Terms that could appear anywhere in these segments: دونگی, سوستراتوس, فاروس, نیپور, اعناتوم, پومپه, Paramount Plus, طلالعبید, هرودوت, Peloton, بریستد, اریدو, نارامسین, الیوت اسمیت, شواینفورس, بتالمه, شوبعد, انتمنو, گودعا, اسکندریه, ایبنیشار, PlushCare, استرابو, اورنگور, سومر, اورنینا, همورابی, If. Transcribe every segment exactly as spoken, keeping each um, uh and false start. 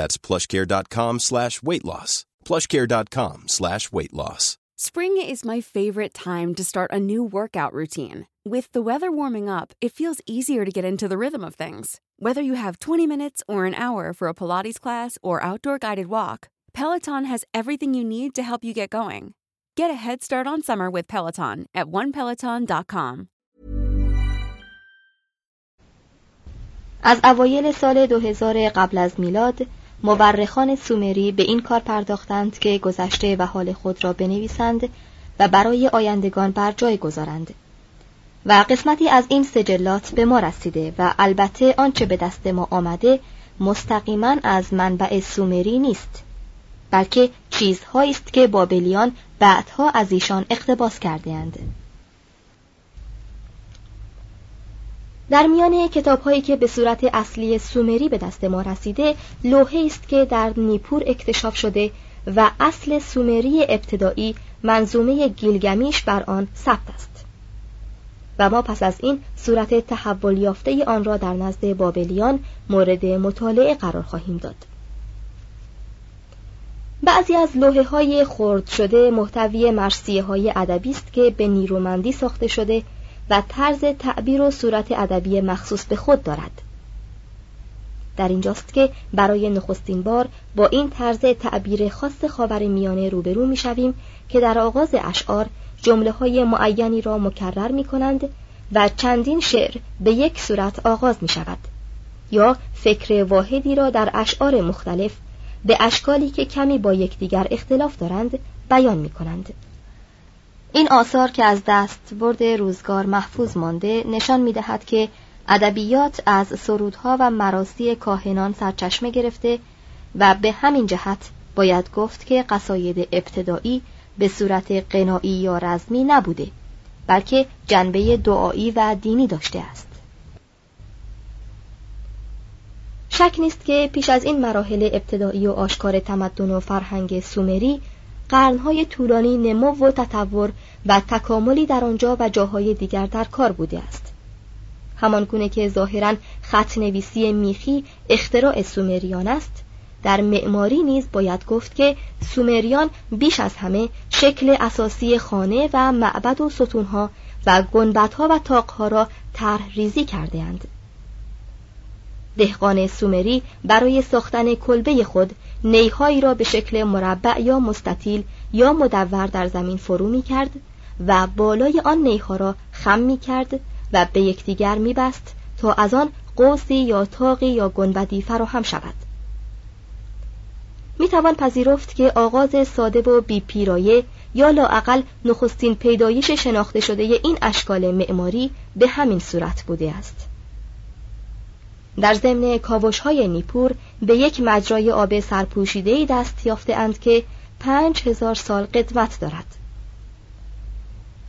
That's plushcare.com slash weight loss. Plushcare.com slash weight loss. Spring is my favorite time to start a new workout routine. With the weather warming up, it feels easier to get into the rhythm of things. Whether you have twenty minutes or an hour for a Pilates class or outdoor guided walk, Peloton has everything you need to help you get going. Get a head start on summer with Peloton at one peloton dot com. از اوایل سال دو هزار قبل از میلاد، مورخان سومری به این کار پرداختند که گذشته و حال خود را بنویسند و برای آیندگان بر جای گذارند. و قسمتی از این سجلات به ما رسیده و البته آنچه به دست ما آمده مستقیما از منبع سومری نیست، بلکه چیزهایی است که بابلیان بعدها از ایشان اقتباس کرده‌اند. در میان کتاب‌هایی که به صورت اصلی سومری به دست ما رسیده، لوحه‌ای است که در نیپور اکتشاف شده و اصل سومری ابتدایی منظومه گیلگامیش بر آن ثبت است. و ما پس از این صورت تحول یافته آن را در نزد بابلیان مورد مطالعه قرار خواهیم داد. بعضی از لوحه‌های خرد شده محتوی مرثیه‌های ادبی است که به نیرومندی ساخته شده و طرز تعبیر و صورت ادبی مخصوص به خود دارد. در اینجاست که برای نخستین بار با این طرز تعبیر خاص خاورمیانه روبرو می‌شویم که در آغاز اشعار جمله‌های معینی را مکرر می‌کنند و چندین شعر به یک صورت آغاز می‌شود یا فکر واحدی را در اشعار مختلف به اشکالی که کمی با یکدیگر اختلاف دارند بیان می‌کنند. این آثار که از دست برده روزگار محفوظ مانده نشان می‌دهد که ادبیات از سرودها و مراسی کاهنان سرچشمه گرفته و به همین جهت باید گفت که قصاید ابتدایی به صورت غنایی یا رزمی نبوده، بلکه جنبه دعایی و دینی داشته است. شک نیست که پیش از این مراحل ابتدایی و آشکار تمدن و فرهنگ سومری، قرن‌های طولانی نمو و تطور و تکاملی در آنجا و جاهای دیگر در کار بوده است. همانگونه که ظاهراً خط‌نویسی میخی اختراع سومریان است، در معماری نیز باید گفت که سومریان بیش از همه شکل اساسی خانه و معبد و ستون‌ها و گنبدها و طاق‌ها را طرح‌ریزی کرده‌اند. دهقان سومری برای ساختن کلبه خود نی‌هایی را به شکل مربع یا مستطیل یا مدور در زمین فرو می‌کرد و بالای آن نی‌ها را خم می‌کرد و به یکدیگر می‌بست تا از آن قوسی یا طاقی یا گنبدی فراهم شود. می‌توان پذیرفت که آغاز ساده و بی‌پیرایه یا لااقل نخستین پیدایش شناخته شده این اشکال معماری به همین صورت بوده است. در ضمن کاوش‌های نیپور به یک مجرای آب سرپوشیده‌ای دست یافته‌اند که پنج هزار سال قدمت دارد.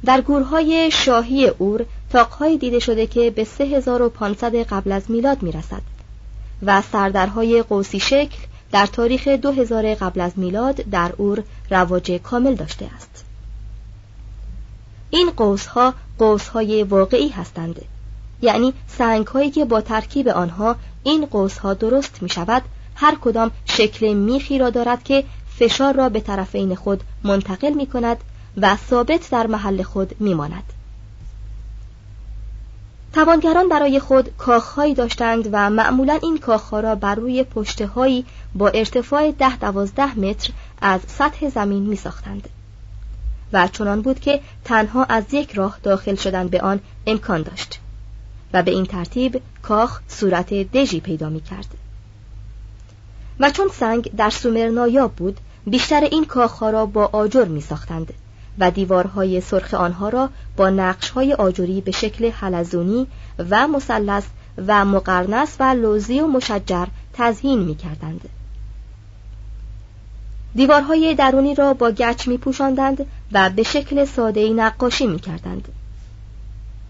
در گورهای شاهی اور تاق‌هایی دیده شده که به سه هزار و پانصد قبل از میلاد می‌رسد و سردرهای قوسی شکل در تاریخ دو هزار قبل از میلاد در اور رواج کامل داشته است. این قوس‌ها قوس‌های واقعی هستند، یعنی سنگ‌هایی که با ترکیب آنها این قوس‌ها درست می‌شود، هر کدام شکل میخی را دارد که فشار را به طرفین خود منتقل می‌کند و ثابت در محل خود می‌ماند. توانگران برای خود کاخ‌هایی داشتند و معمولاً این کاخ‌ها را بر روی پشته‌هایی با ارتفاع ده تا دوازده متر از سطح زمین می‌ساختند. و چنان بود که تنها از یک راه داخل شدن به آن امکان داشت و به این ترتیب کاخ صورت دژی پیدا می کرد. و چون سنگ در سومر نایاب بود، بیشتر این کاخها را با آجر می ساختند و دیوارهای سرخ آنها را با نقشهای آجری به شکل حلزونی و مثلث و مقرنس و لوزی و مشجر تزیین می کردند. دیوارهای درونی را با گچ می پوشاندند و به شکل ساده‌ای نقاشی می کردند.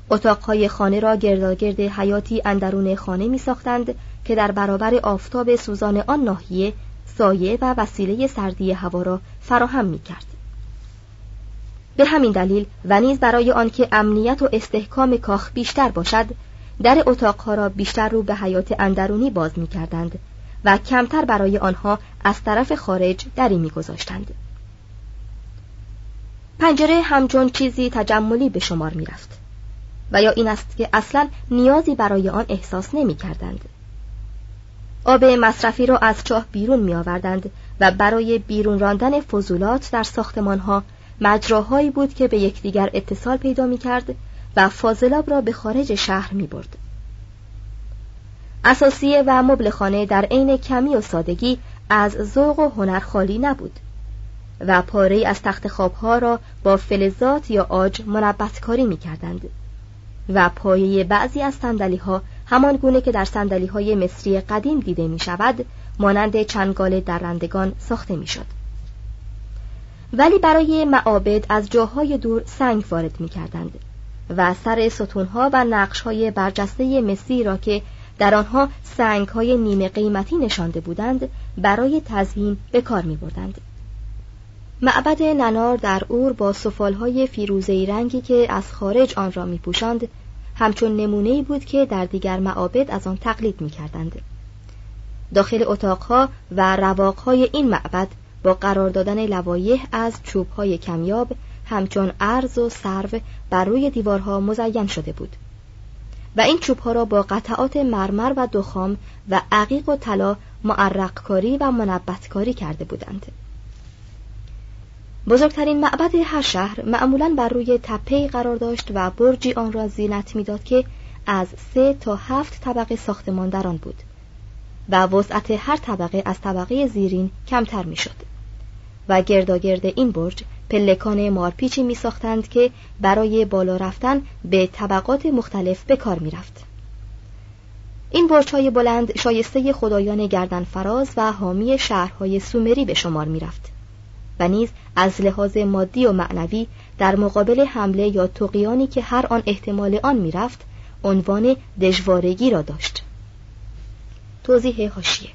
اتاقهای خانه را گرداگرد حیاتی اندرون خانه می ساختند که در برابر آفتاب سوزان آن ناحیه سایه و وسیله سردی هوا را فراهم می کرد. به همین دلیل و نیز برای آنکه امنیت و استحکام کاخ بیشتر باشد، در اتاقها را بیشتر رو به حیات اندرونی باز می کردند و کمتر برای آنها از طرف خارج دری می گذاشتند. پنجره همچون چیزی تجملی به شمار می رفت و یا این است که اصلا نیازی برای آن احساس نمی کردند. آب مصرفی را از چاه بیرون می آوردند و برای بیرون راندن فضولات در ساختمانها مجراهایی بود که به یکدیگر اتصال پیدا می کرد و فاضلاب را به خارج شهر می برد. اساسیه و مبل خانه در عین کمی و سادگی از ذوق و هنر خالی نبود و پاره از تخت خوابها را با فلزات یا عاج منبت کاری می کردند و پایه بعضی از صندلی‌ها همان گونه که در صندلی‌های مصری قدیم دیده می شود مانند چنگال درندگان ساخته می شد. ولی برای معابد از جاهای دور سنگ وارد می کردند و سر ستونها و نقش‌های برجسته مصری را که در آنها سنگ‌های نیمه قیمتی نشانده بودند برای تزیین به کار می‌بردند. معبد ننار در اور با سفال‌های فیروزه‌ای رنگی که از خارج آن را می‌پوشاند همچون نمونه‌ای بود که در دیگر معابد از آن تقلید می‌کردند. داخل اتاق‌ها و رواق‌های این معبد با قرار دادن لوایح از چوب‌های کمیاب همچون ارز و سرو بر روی دیوارها مزین شده بود و این چوبها را با قطعات مرمر و دخام و عقیق و طلا معرقکاری و منبتکاری کرده بودند. بزرگترین معبد هر شهر معمولاً بر روی تپه‌ای قرار داشت و برجی آن را زینت می‌داد که از سه تا هفت طبقه ساختمان در آن بود و وسعت هر طبقه از طبقه زیرین کمتر می‌شد و گرداگرد این برج پلکان مارپیچی می ساختند که برای بالا رفتن به طبقات مختلف به کار می رفت. این برج‌های بلند شایسته خدایان گردن فراز و حامی شهرهای سومری به شمار می رفت و نیز از لحاظ مادی و معنوی در مقابل حمله یا طغیانی که هر آن احتمال آن می رفت عنوان دژوارگی را داشت. توضیح حاشیه: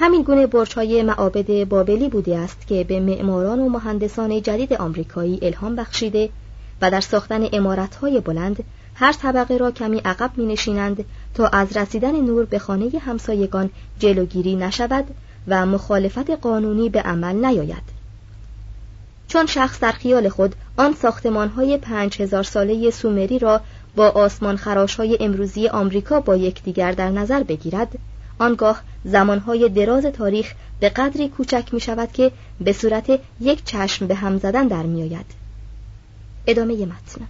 همین گونه برج‌های معابد بابلی بوده است که به معماران و مهندسان جدید آمریکایی الهام بخشیده و در ساختن عمارت‌های بلند هر طبقه را کمی عقب می‌نشینند تا از رسیدن نور به خانه همسایگان جلوگیری نشود و مخالفت قانونی به عمل نیاید. چون شخص در خیال خود آن ساختمان‌های پنج هزار ساله سومری را با آسمان خراش‌های امروزی آمریکا با یکدیگر در نظر بگیرد، آنگاه زمانهای دراز تاریخ به قدری کوچک می شود که به صورت یک چشم به هم زدن در می آید. ادامه متن.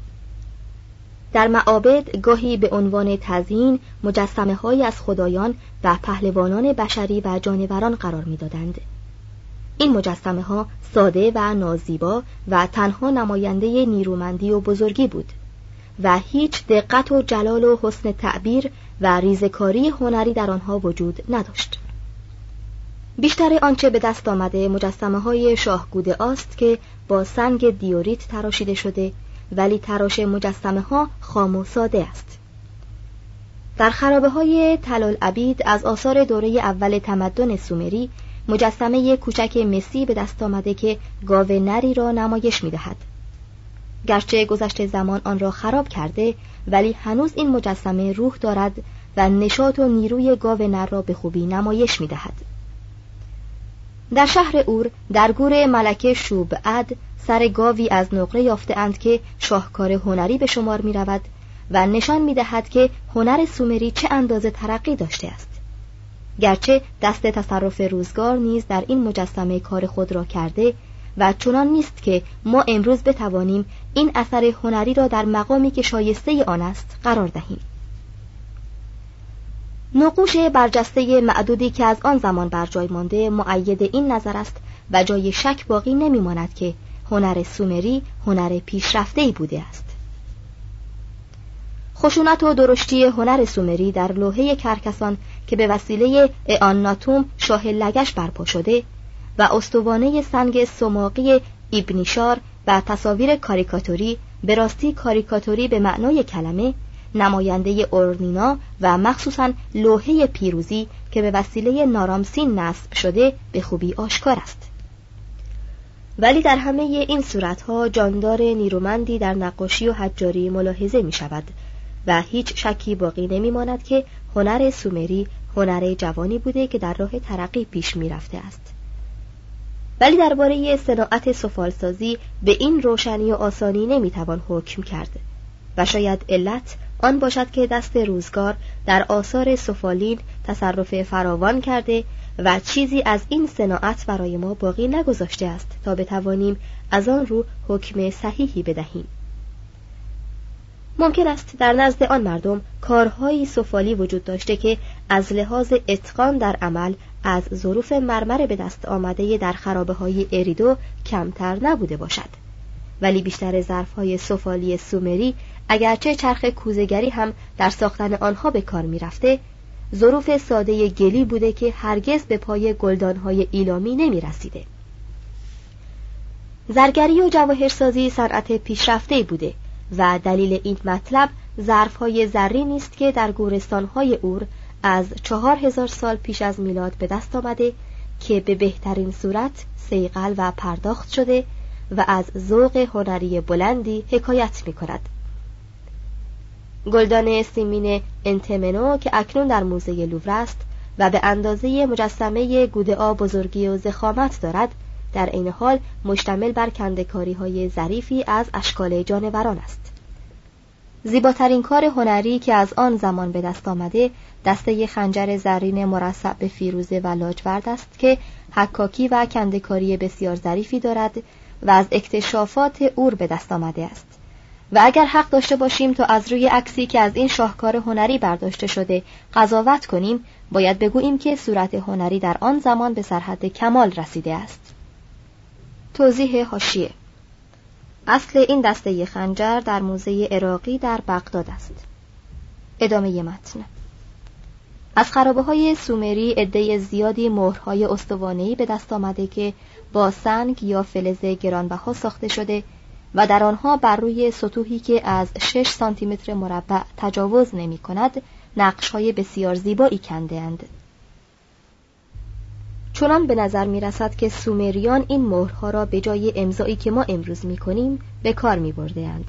در معابد گاهی به عنوان تزیین مجسمه های از خدایان و پهلوانان بشری و جانوران قرار می دادند. این مجسمه ها ساده و نازیبا و تنها نماینده نیرومندی و بزرگی بود و هیچ دقت و جلال و حسن تعبیر و ریزکاری هنری در آنها وجود نداشت. بیشتر آنچه به دست آمده مجسمه های شاهگوده است که با سنگ دیوریت تراشیده شده، ولی تراش مجسمه ها خام و ساده است. در خرابه های طلالعبید از آثار دوره اول تمدن سومری مجسمه کوچک مسی به دست آمده که گاو نری را نمایش می دهد. گرچه گذشت زمان آن را خراب کرده، ولی هنوز این مجسمه روح دارد و نشاط و نیروی گاو نر را به خوبی نمایش می‌دهد. در شهر اور در گور ملکه شوبعد سر گاوی از نقره یافته‌اند که شاهکار هنری به شمار می‌رود و نشان می‌دهد که هنر سومری چه اندازه ترقی داشته است. گرچه دست تصرف روزگار نیز در این مجسمه کار خود را کرده و چنان نیست که ما امروز بتوانیم این اثر هنری را در مقامی که شایسته آن است قرار دهیم. نقوش برجسته معدودی که از آن زمان بر جای مانده مؤید این نظر است و جای شک باقی نمی‌ماند که هنر سومری هنر پیشرفته‌ای بوده است. خشونت و درشتی هنر سومری در لوحه کرکسان که به وسیله اعناتوم شاه لگش برپا شده و استوانه سنگ سماقی ایبنیشار و تصاویر کاریکاتوری، به راستی کاریکاتوری به معنای کلمه، نماینده اورنینا و مخصوصاً لوحه پیروزی که به وسیله نارامسین نصب شده به خوبی آشکار است. ولی در همه این صورتها جاندار نیرومندی در نقاشی و حجاری ملاحظه می شود و هیچ شکی باقی نمی ماند که هنر سومری هنر جوانی بوده که در راه ترقی پیش می رفته است. ولی درباره صناعت سفالسازی به این روشنی و آسانی نمی توان حکم کرد و شاید علت آن باشد که دست روزگار در آثار سفالین تصرف فراوان کرده و چیزی از این صناعت برای ما باقی نگذاشته است تا بتوانیم از آن رو حکم صحیحی بدهیم. ممکن است در نزد آن مردم کارهایی سفالی وجود داشته که از لحاظ اتقان در عمل از ظروف مرمر به دست آمده در خرابه‌های اریدو کمتر نبوده باشد، ولی بیشتر ظرف‌های سفالی سومری اگرچه چرخ کوزه‌گری هم در ساختن آنها به کار می‌رفته، ظروف ساده گلی بوده که هرگز به پای گلدان‌های ایلامی نمی‌رسیده. زرگری و جواهرسازی صنعت پیشرفته‌ای بوده و دلیل این مطلب ظرف‌های زرینی است که در گورستان‌های اور از چهار هزار سال پیش از میلاد به دست آمده که به بهترین صورت صیقل و پرداخت شده و از ذوق هنری بلندی حکایت می‌کند. گلدان سیمین انتمنو که اکنون در موزه لوور است و به اندازه مجسمه گودعا بزرگی و ضخامت دارد، در عین حال مشتمل بر کنده‌کاری‌های ظریفی از اشکال جانوران است. زیباترین کار هنری که از آن زمان به دست آمده دسته خنجر زرین مرصع به فیروزه و لاجورد است که حکاکی و کنده‌کاری بسیار ظریفی دارد و از اکتشافات اور به دست آمده است. و اگر حق داشته باشیم تا از روی عکسی که از این شاهکار هنری برداشته شده قضاوت کنیم، باید بگوییم که صورت هنری در آن زمان به سرحد کمال رسیده است. توضیح حاشیه: اصل این دسته خنجر در موزه عراقی در بغداد است. ادامه متن. از خرابه‌های سومری عده زیادی مهرهای استوانه‌ای به دست آمده که با سنگ یا فلز گرانبها ساخته شده و در آنها بر روی سطوحی که از شش سانتی متر مربع تجاوز نمی کند نقش‌های بسیار زیبایی کنده‌اند. چنان به نظر می رسد که سومریان این مهرها را به جای امضایی که ما امروز می کنیم به کار می برده‌اند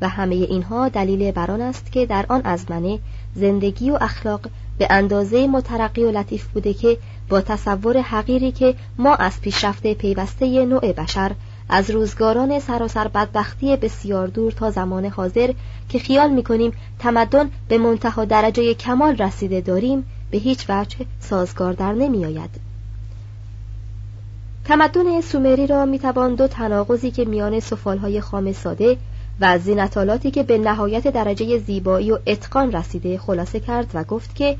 و همه اینها دلیل بر آن است که در آن ازمنه زندگی و اخلاق به اندازه مترقی و لطیف بوده که با تصور حقیری که ما از پیشرفت پیوسته نوع بشر از روزگاران سراسر بدبختی بسیار دور تا زمان حاضر که خیال می‌کنیم تمدن به منتها درجه کمال رسیده داریم، به هیچ وجه سازگار در نمی‌آید. تمدن سومری را می‌توان دو تناقضی که میان سفال‌های خام ساده و زینتالاتی که به نهایت درجه زیبایی و اتقان رسیده خلاصه کرد و گفت که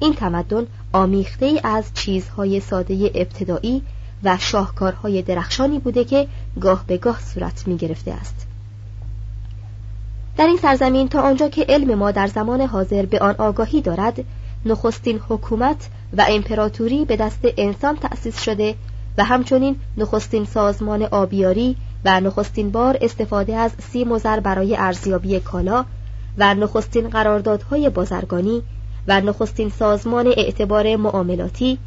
این تمدن آمیخته‌ای از چیزهای ساده ابتدایی و شاهکارهای درخشانی بوده که گاه به گاه صورت می گرفته است. در این سرزمین تا آنجا که علم ما در زمان حاضر به آن آگاهی دارد، نخستین حکومت و امپراتوری به دست انسان تأسیس شده و همچنین نخستین سازمان آبیاری و نخستین بار استفاده از سیم و زر برای ارزیابی کالا و نخستین قراردادهای بازرگانی و نخستین سازمان اعتبار معاملاتی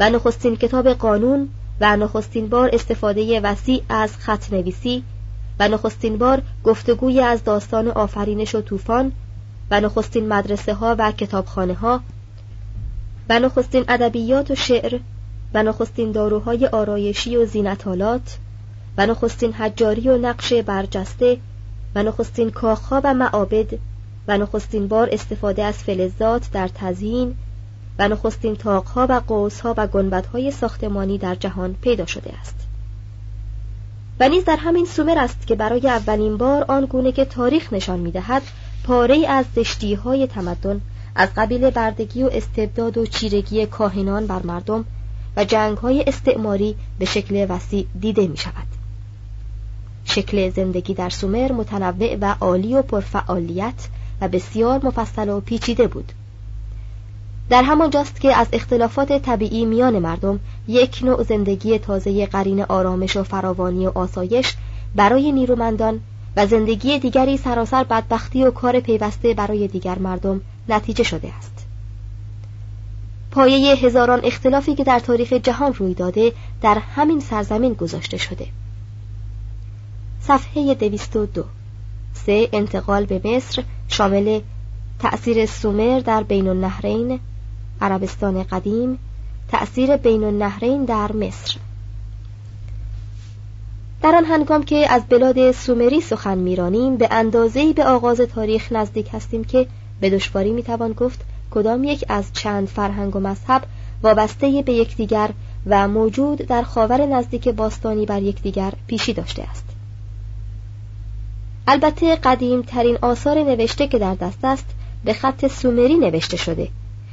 و نخستین کتاب قانون و نخستین بار استفاده وسیع از خط نویسی و نخستین بار گفتگوی از داستان آفرینش و طوفان و نخستین مدرسه ها و کتابخانه ها و نخستین ادبیات و شعر و نخستین داروهای آرایشی و زینتالات و نخستین حجاری و نقش برجسته و نخستین کاخها و معابد و نخستین بار استفاده از فلزات در تزیین و نخستین تاقها و قوسها و گنبدهای ساختمانی در جهان پیدا شده است. و نیز در همین سومر است که برای اولین بار آن گونه که تاریخ نشان می‌دهد پاره‌ای از زشتی‌های تمدن از قبیل بردگی و استبداد و چیرگی کاهنان بر مردم و جنگ‌های استعماری به شکل وسیع دیده می‌شود. شکل زندگی در سومر متنوع و عالی و پرفعالیت و بسیار مفصل و پیچیده بود. در همانجاست که از اختلافات طبیعی میان مردم یک نوع زندگی تازه قرین آرامش و فراوانی و آسایش برای نیرومندان و زندگی دیگری سراسر بدبختی و کار پیوسته برای دیگر مردم نتیجه شده است. پایه هزاران اختلافی که در تاریخ جهان روی داده در همین سرزمین گذاشته شده. صفحه دویست و دو. سه. انتقال به مصر شامل تأثیر سومر در بین النهرین، عربستان قدیم، تأثیر بین النهرین در مصر. در آن هنگام که از بلاد سومری سخن می‌رانیم، به اندازه‌ای به آغاز تاریخ نزدیک هستیم که به دشواری می‌توان گفت کدام یک از چند فرهنگ و مذهب وابسته به یکدیگر و موجود در خاور نزدیک باستانی بر یکدیگر پیشی داشته است. البته قدیم ترین آثار نوشته که در دست است به خط سومری نوشته شده،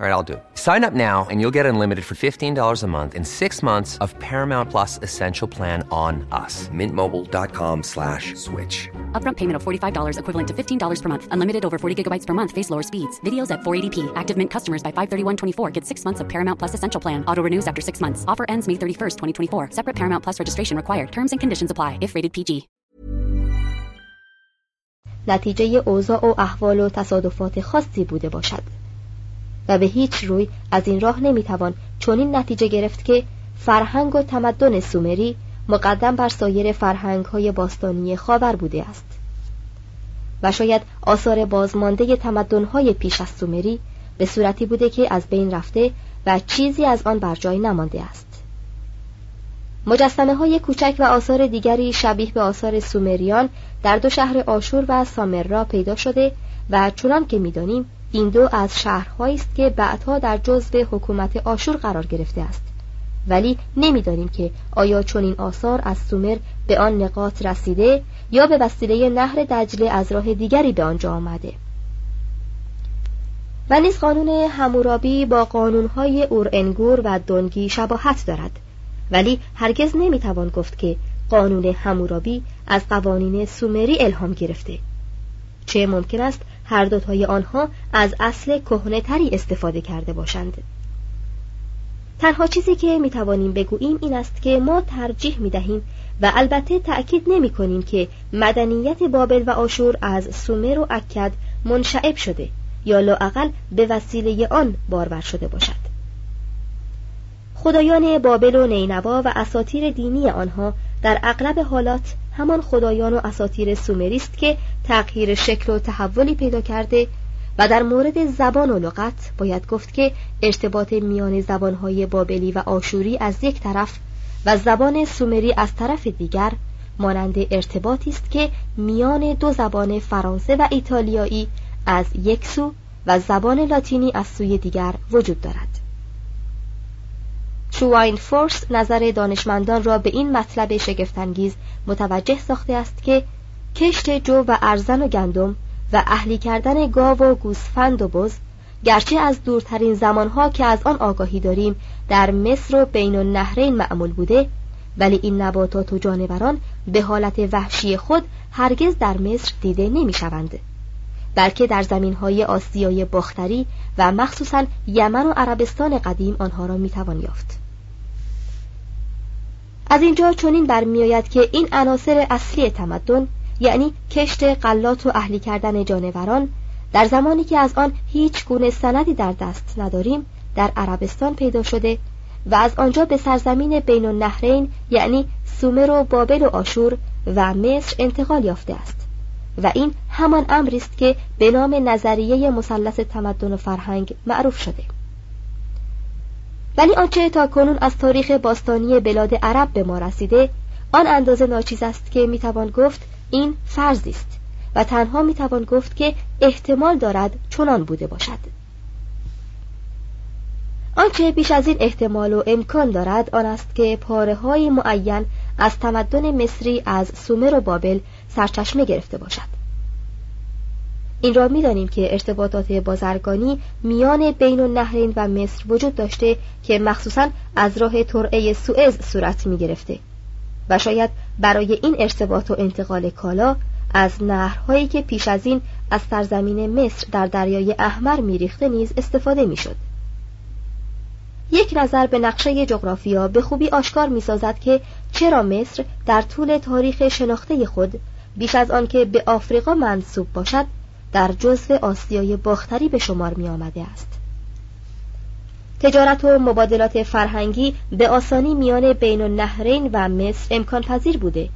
All right, I'll do it. Sign up now and you'll get unlimited for fifteen dollars a month and six months of Paramount Plus Essential Plan on us. Mint Mobile dot com slash switch. Upfront payment of forty-five dollars equivalent to fifteen dollars per month. Unlimited over forty gigabytes per month. Face lower speeds. Videos at four eighty p. Active Mint customers by five thirty-one twenty-four get six months of Paramount Plus Essential Plan. Auto renews after six months. Offer ends May thirty-first, twenty twenty-four. Separate Paramount Plus registration required. Terms and conditions apply if rated P G. نتیجه اوضاع و احوال و تصادفات خاصی بوده باشد. و به هیچ روی از این راه نمیتوان چنین نتیجه گرفت که فرهنگ و تمدن سومری مقدم بر سایر فرهنگ‌های باستانی خاور بوده است و شاید آثار بازمانده تمدن‌های پیش از سومری به صورتی بوده که از بین رفته و چیزی از آن بر جای نمانده است. مجسمه‌های کوچک و آثار دیگری شبیه به آثار سومریان در دو شهر آشور و سامرا پیدا شده و چنان که می‌دانیم این دو از شهرهایی است که بعدها در جزو حکومت آشور قرار گرفته است، ولی نمی‌دانیم که آیا چنین آثار از سومر به آن نقاط رسیده یا به وسیله نهر دجله از راه دیگری به آنجا آمده. و نیز قانون همورابی با قانون‌های اورنگور و دونگی شباهت دارد، ولی هرگز نمی‌توان گفت که قانون همورابی از قوانین سومری الهام گرفته، چه ممکن است هر دوتای آنها از اصل کهنه‌تری استفاده کرده باشند. تنها چیزی که می توانیم بگوییم این است که ما ترجیح می دهیم و البته تأکید نمی کنیم که مدنیت بابل و آشور از سومر و اکد منشعب شده یا لااقل به وسیله آن بارور شده باشد. خدایان بابل و نینوا و اساطیر دینی آنها در اغلب حالات همان خدایان و اساطیر سومری است که تغییر شکل و تحولی پیدا کرده و در مورد زبان و لغت باید گفت که ارتباط میان زبانهای بابلی و آشوری از یک طرف و زبان سومری از طرف دیگر مانند ارتباطی است که میان دو زبان فرانسه و ایتالیایی از یک سو و زبان لاتینی از سوی دیگر وجود دارد. شواینفورس نظر دانشمندان را به این مطلب شگفت‌انگیز متوجه ساخته است که کشت جو و ارزن و گندم و اهلی کردن گاو و گوسفند و بز، گرچه از دورترین زمانها که از آن آگاهی داریم در مصر و بین النهرین معمول بوده، ولی این نباتات و جانوران به حالت وحشی خود هرگز در مصر دیده نمی شوند، بلکه در زمینهای آسیای باختری و مخصوصاً یمن و عربستان قدیم آنها را می توان یافت. از اینجا چنین برمی آید که این عناصر اصلی تمدن، یعنی کشت غلات و اهلی کردن جانوران، در زمانی که از آن هیچ گونه سندی در دست نداریم، در عربستان پیدا شده و از آنجا به سرزمین بین النهرین یعنی سومر و بابل و آشور و مصر انتقال یافته است. و این همان امری است که به نام نظریه مثلث تمدن و فرهنگ معروف شده. ولی آنچه تا کنون از تاریخ باستانی بلاد عرب به ما رسیده، آن اندازه ناچیز است که میتوان گفت این فرضی است و تنها میتوان گفت که احتمال دارد چنان بوده باشد. آنچه بیش از این احتمال و امکان دارد آن است که پاره‌های معین از تمدن مصری از سومر و بابل سرچشمه گرفته باشد. این را می‌دانیم که ارتباطات بازرگانی میان بین النهرین و مصر وجود داشته که مخصوصاً از راه ترعه سوئز صورت می‌گرفته و شاید برای این ارتباط و انتقال کالا از نهرهایی که پیش از این از سرزمین مصر در دریای احمر می‌ریخته نیز استفاده می‌شد. یک نظر به نقشه جغرافیا به خوبی آشکار می‌سازد که چرا مصر در طول تاریخ شناخته خود بیش از آن که به آفریقا منسوب باشد در جزو آسیای باختری به شمار می آمده است. تجارت و مبادلات فرهنگی به آسانی میان بین النهرین و مصر امکان پذیر بوده،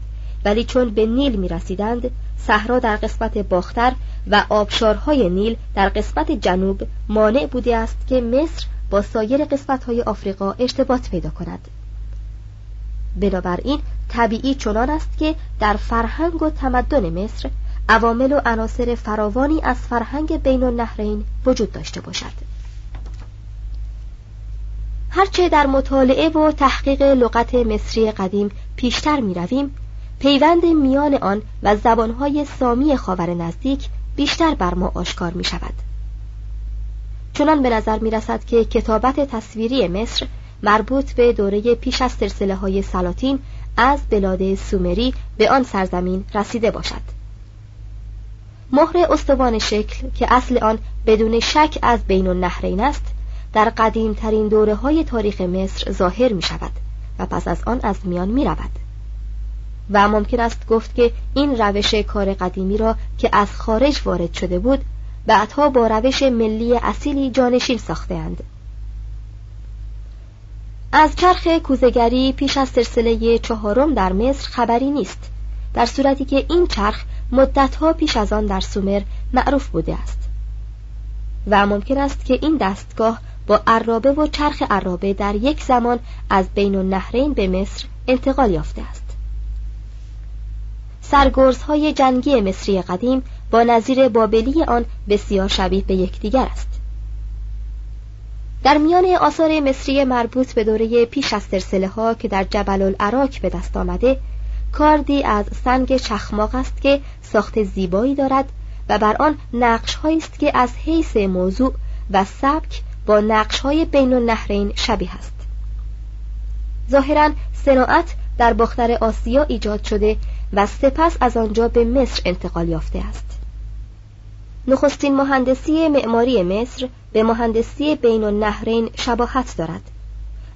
ولی چون به نیل می رسیدند، صحرا در قسمت باختر و آبشارهای نیل در قسمت جنوب مانع بوده است که مصر با سایر قسمت‌های آفریقا ارتباط پیدا کند. بنابراین طبیعی چنان است که در فرهنگ و تمدن مصر عوامل و عناصر فراوانی از فرهنگ بین النهرین وجود داشته باشد. هرچه در مطالعه و تحقیق لغت مصری قدیم پیشتر می رویم، پیوند میان آن و زبانهای سامی خاور نزدیک بیشتر بر ما آشکار می شود. چنان به نظر می رسد که کتابت تصویری مصر مربوط به دوره پیش از سلسله های سلاطین از بلاد سومری به آن سرزمین رسیده باشد. مهر استوان شکل که اصل آن بدون شک از بین النهرین است، در قدیمترین دوره های تاریخ مصر ظاهر می شود و پس از آن از میان می رود و ممکن است گفت که این روش کار قدیمی را که از خارج وارد شده بود بعدها با روش ملی اصیلی جانشین ساختند. از چرخ کوزگری پیش از سلسله چهارم در مصر خبری نیست، در صورتی که این چرخ مدتها پیش از آن در سومر معروف بوده است و ممکن است که این دستگاه با عرابه و چرخ عرابه در یک زمان از بین النهرین به مصر انتقال یافته است. سرگرزهای جنگی مصری قدیم با نظیر بابلی آن بسیار شبیه به یکدیگر است. در میان آثار مصری مربوط به دوره پیش از سلسله‌ها که در جبل العراق به دست آمده، کاردی از سنگ چخماق است که ساخت زیبایی دارد و بر آن نقش‌هایی است که از حیث موضوع و سبک با نقش‌های بین النهرین شبیه است. ظاهراً صناعت در باختر آسیا ایجاد شده و سپس از آنجا به مصر انتقال یافته است. نخستین مهندسی معماری مصر به مهندسی بین النهرین شباهت دارد،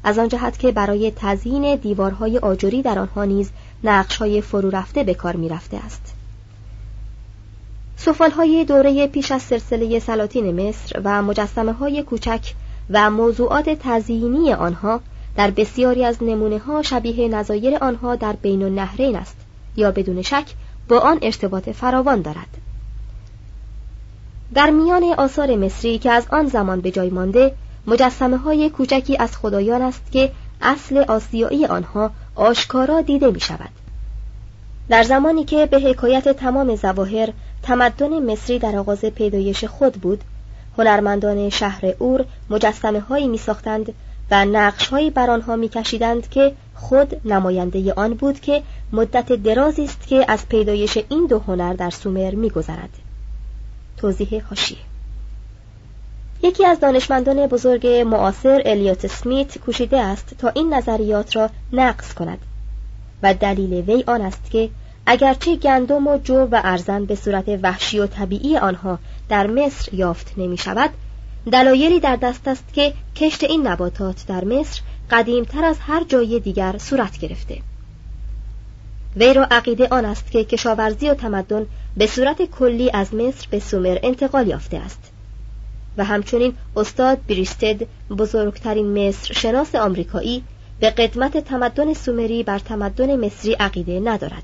از آن جهت که برای تزیین دیوارهای آجری در آنها نیز نقش‌های فرو رفته به کار می رفته است. سفالهای دوره پیش از سلسله سلاطین مصر و مجسمه‌های کوچک و موضوعات تزیینی آنها در بسیاری از نمونه‌ها شبیه نظایر آنها در بین النهرین است یا بدون شک با آن ارتباط فراوان دارد. در میان آثار مصری که از آن زمان به جای مانده، مجسمه‌های کوچکی از خدایان است که اصل آسیایی آنها آشکارا دیده می شود. در زمانی که به حکایت تمام ظواهر تمدن مصری در آغاز پیدایش خود بود، هنرمندان شهر اور مجسمه‌هایی می ساختند و نقش‌هایی بر آنها می کشیدند که خود نماینده آن بود که مدت درازی است که از پیدایش این دو هنر در سومر می‌گذرد. توضیح حاشیه. یکی از دانشمندان بزرگ معاصر، الیوت اسمیت، کوشیده است تا این نظریات را نقض کند و دلیل وی آن است که اگرچه گندم و جو و ارزن به صورت وحشی و طبیعی آنها در مصر یافت نمی شود، دلایلی در دست است که کشت این نباتات در مصر قدیمتر از هر جای دیگر صورت گرفته. وی را عقیده آن است که کشاورزی و تمدن به صورت کلی از مصر به سومر انتقال یافته است و همچنین استاد بریستد، بزرگترین مصر شناس آمریکایی، به قدمت تمدن سومری بر تمدن مصری عقیده ندارد.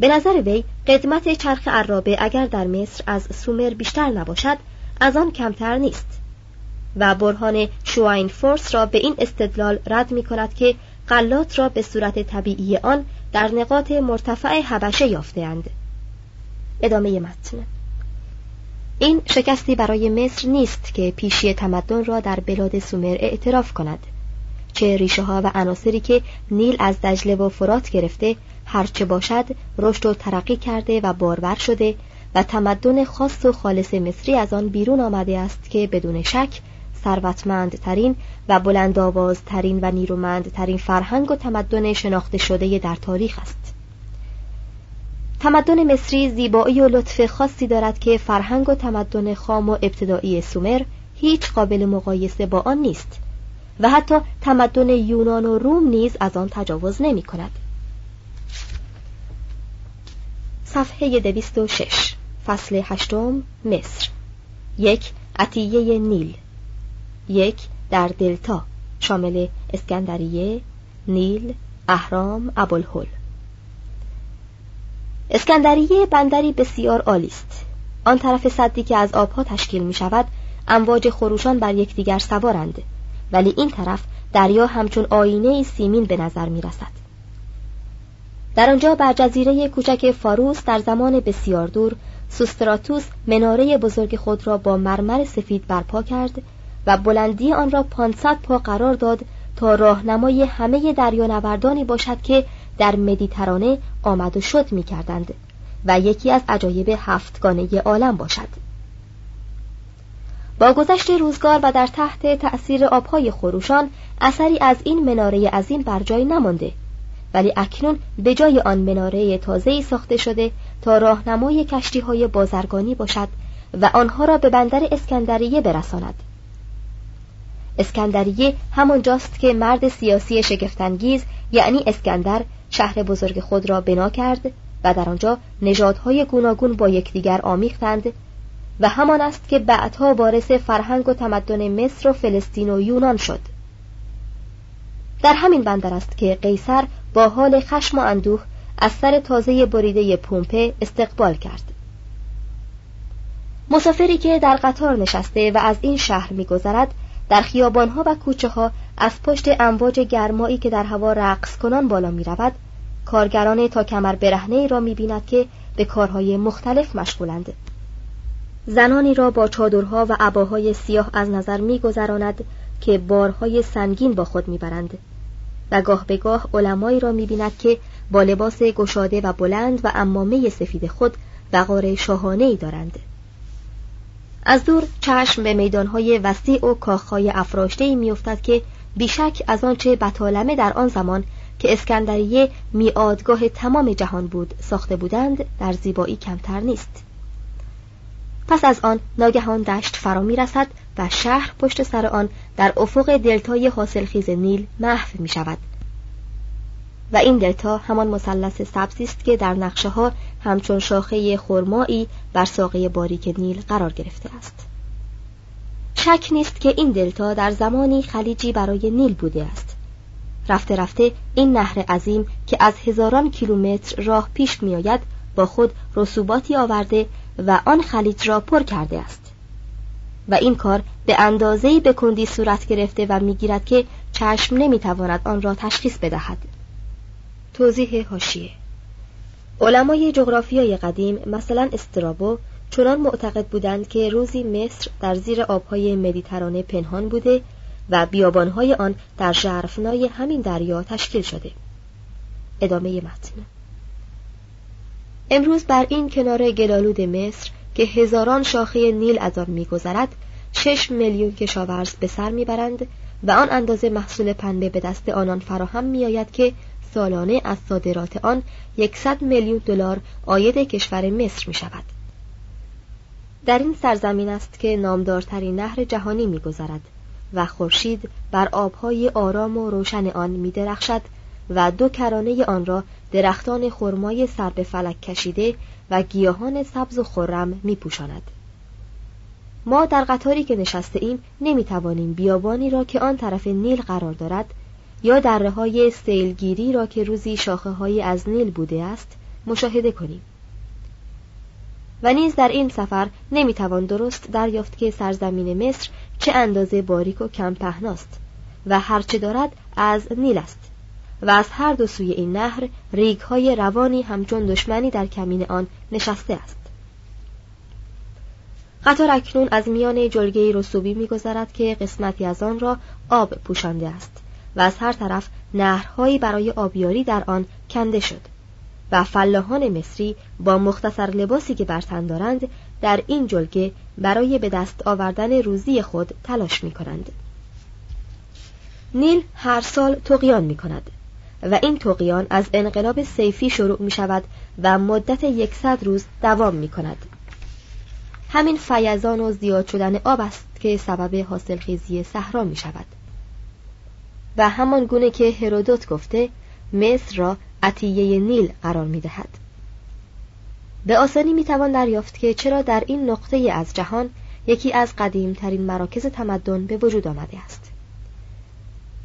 به نظر وی قدمت چرخ عرابه اگر در مصر از سومر بیشتر نباشد از آن کمتر نیست و برهان شواینفورس را به این استدلال رد می کند که غلات را به صورت طبیعی آن در نقاط مرتفع حبشه یافته‌اند. ادامه متن. این شکستی برای مصر نیست که پیشی تمدن را در بلاد سومر اعتراف کند، چه ریشه ها و عناصری که نیل از دجله و فرات گرفته هرچه باشد رشد و ترقی کرده و بارور شده و تمدن خاص و خالص مصری از آن بیرون آمده است که بدون شک ثروتمندترین و بلندآوازترین و نیرومندترین فرهنگ و تمدن شناخته شده در تاریخ است. تمدن مصری زیبایی و لطف خاصی دارد که فرهنگ و تمدن خام و ابتدایی سومر هیچ قابل مقایسه با آن نیست و حتی تمدن یونان و روم نیز از آن تجاوز نمی کند. صفحه دویست و شش، فصل هشتم، مصر. یک، عطیه نیل. یک، در دلتا شامل اسکندریه، نیل، اهرام، ابوالهول. اسکندریه بندری بسیار عالی است. آن طرف سدی که از آبها تشکیل می شود امواج خروشان بر یکدیگر سوارند، ولی این طرف دریا همچون آینه سیمین به نظر می رسد. در آنجا بر جزیره کوچک فاروس در زمان بسیار دور سوستراتوس مناره بزرگ خود را با مرمر سفید برپا کرد و بلندی آن را پانصد پا قرار داد تا راهنمای همه دریانوردانی باشد که در مدیترانه آمد و شد می کردند و یکی از عجایب هفتگانه عالم باشد. با گذشت روزگار و در تحت تأثیر آبهای خروشان اثری از این مناره عظیم بر جای نمانده، ولی اکنون به جای آن مناره تازه‌ای ساخته شده تا راهنمای کشتی‌های بازرگانی باشد و آنها را به بندر اسکندریه برساند. اسکندریه همانجاست که مرد سیاسی شگفت‌انگیز یعنی اسکندر شهر بزرگ خود را بنا کرد و در آنجا نژادهای گوناگون با یکدیگر آمیختند و همان است که بعدها وارث فرهنگ و تمدن مصر و فلسطین و یونان شد. در همین بندر است که قیصر با حال خشم و اندوه از سر تازه بریده پومپه استقبال کرد. مسافری که در قطار نشسته و از این شهر می‌گذرد، در خیابان‌ها و کوچه‌ها از پشت امواج گرمایی که در هوا رقص کنان بالا می‌رود، کارگران تا کمر برهنه‌ای را می‌بیند که به کارهای مختلف مشغولند. زنانی را با چادرها و عباهای سیاه از نظر می‌گذراند که بارهای سنگین با خود می‌برند و گاه به گاه علمایی را می‌بیند که با لباس گشاده و بلند و عمامه سفید خود وقار شاهانه‌ای دارند. از دور چشم به میدان‌های وسیع و کاخ‌های افراشته‌ای می‌افتد که بیشک از آنچه بتالمه در آن زمان که اسکندریه میعادگاه تمام جهان بود ساخته بودند در زیبایی کمتر نیست. پس از آن ناگهان دشت فرا می‌رسد و شهر پشت سر آن در افق دلتای حاصلخیز نیل محو می‌شود و این دلتا همان مثلث سبزی است که در نقشه‌ها همچون شاخه خرمایی بر ساقه باریک نیل قرار گرفته است. شک نیست که این دلتا در زمانی خلیجی برای نیل بوده است. رفته رفته این نهر عظیم که از هزاران کیلومتر راه پیش می‌آید با خود رسوباتی آورده و آن خلیج را پر کرده است و این کار به اندازه‌ای به کندی صورت گرفته و می‌گیرد که چشم نمی‌تواند آن را تشخیص بدهد. توضیح حاشیه. علمای جغرافیای قدیم مثلا استرابو چنان معتقد بودند که روزی مصر در زیر آبهای مدیترانه پنهان بوده و بیابان‌های آن در ژرفنای همین دریا تشکیل شده. ادامه متن. امروز بر این کناره گلالود مصر که هزاران شاخه نیل از آن می‌گذرد، شش میلیون کشاورز به سر می‌برند و آن اندازه محصول پنبه به دست آنان فراهم می‌آید که سالانه از صادرات آن صد میلیون دلار عاید کشور مصر می‌شود. در این سرزمین است که نامدارترین نهر جهانی می‌گذرد و خورشید بر آب‌های آرام و روشن آن می‌درخشد و دو کرانه آن را درختان خرمای سر به فلک کشیده و گیاهان سبز و خرم می‌پوشاند. ما در قطاری که نشسته ایم نمی‌توانیم بیابانی را که آن طرف نیل قرار دارد یا دره‌های سیلگیری را که روزی شاخه‌های از نیل بوده است مشاهده کنیم. و نیز در این سفر نمی‌توان درست دریافت که سرزمین مصر چه اندازه باریک و کم پهناست و هرچه دارد از نیل است و از هر دو سوی این نهر ریگ‌های روانی همچون دشمنی در کمین آن نشسته است. قطار اکنون از میان جلگه‌ای رسوبی می‌گذرد که قسمتی از آن را آب پوشانده است و از هر طرف نهرهایی برای آبیاری در آن کنده شد و فلاحان مصری با مختصر لباسی که بر تن دارند در این جلگه برای به دست آوردن روزی خود تلاش می‌کنند. نیل هر سال طغیان می‌کند و این طغیان از انقلاب صیفی شروع می‌شود و مدت صد روز دوام می‌کند. همین فیضان و زیاد شدن آب است که سبب حاصلخیزی صحرا می‌شود. و همان گونه که هرودوت گفته، مصر را عطیه نیل قرار می‌دهد. به آسانی می‌توان دریافت که چرا در این نقطه از جهان یکی از قدیم‌ترین مراکز تمدن به وجود آمده است.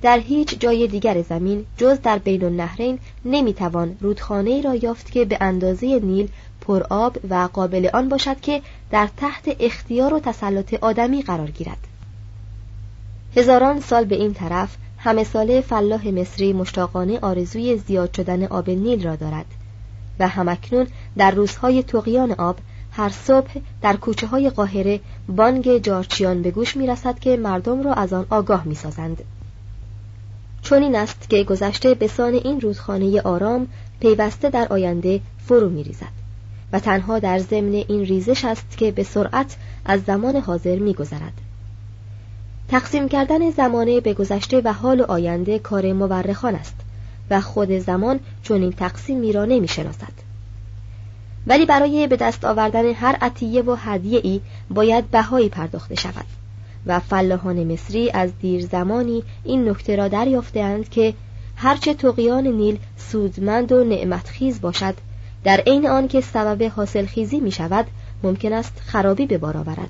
در هیچ جای دیگر زمین جز در بین النهرین نمی‌توان رودخانه‌ای را یافت که به اندازه نیل پر آب و قابل آن باشد که در تحت اختیار و تسلط آدمی قرار گیرد. هزاران سال به این طرف همه ساله فلاح مصری مشتاقانه آرزوی زیاد شدن آب نیل را دارد و همکنون در روزهای طغیان آب هر صبح در کوچه‌های قاهره بانگ جارچیان به گوش می‌رسد که مردم را از آن آگاه می‌سازند. چون این است که گذشته به سان این رودخانه آرام پیوسته در آینده فرو می‌ریزد و تنها در ضمن این ریزش است که به سرعت از زمان حاضر می‌گذرد. تقسیم کردن زمانه به گذشته و حال و آینده کار مورخان است و خود زمان چون این تقسیمی را نمی‌شناسد. ولی برای به دست آوردن هر عطیه و هدیه‌ای باید بهایی پرداخته شود و فلاحان مصری از دیر زمانی این نکته را دریافته‌اند که هرچه طغیان نیل سودمند و نعمتخیز باشد، در عین آن که سبب حاصلخیزی می شود ممکن است خرابی به بار آورد.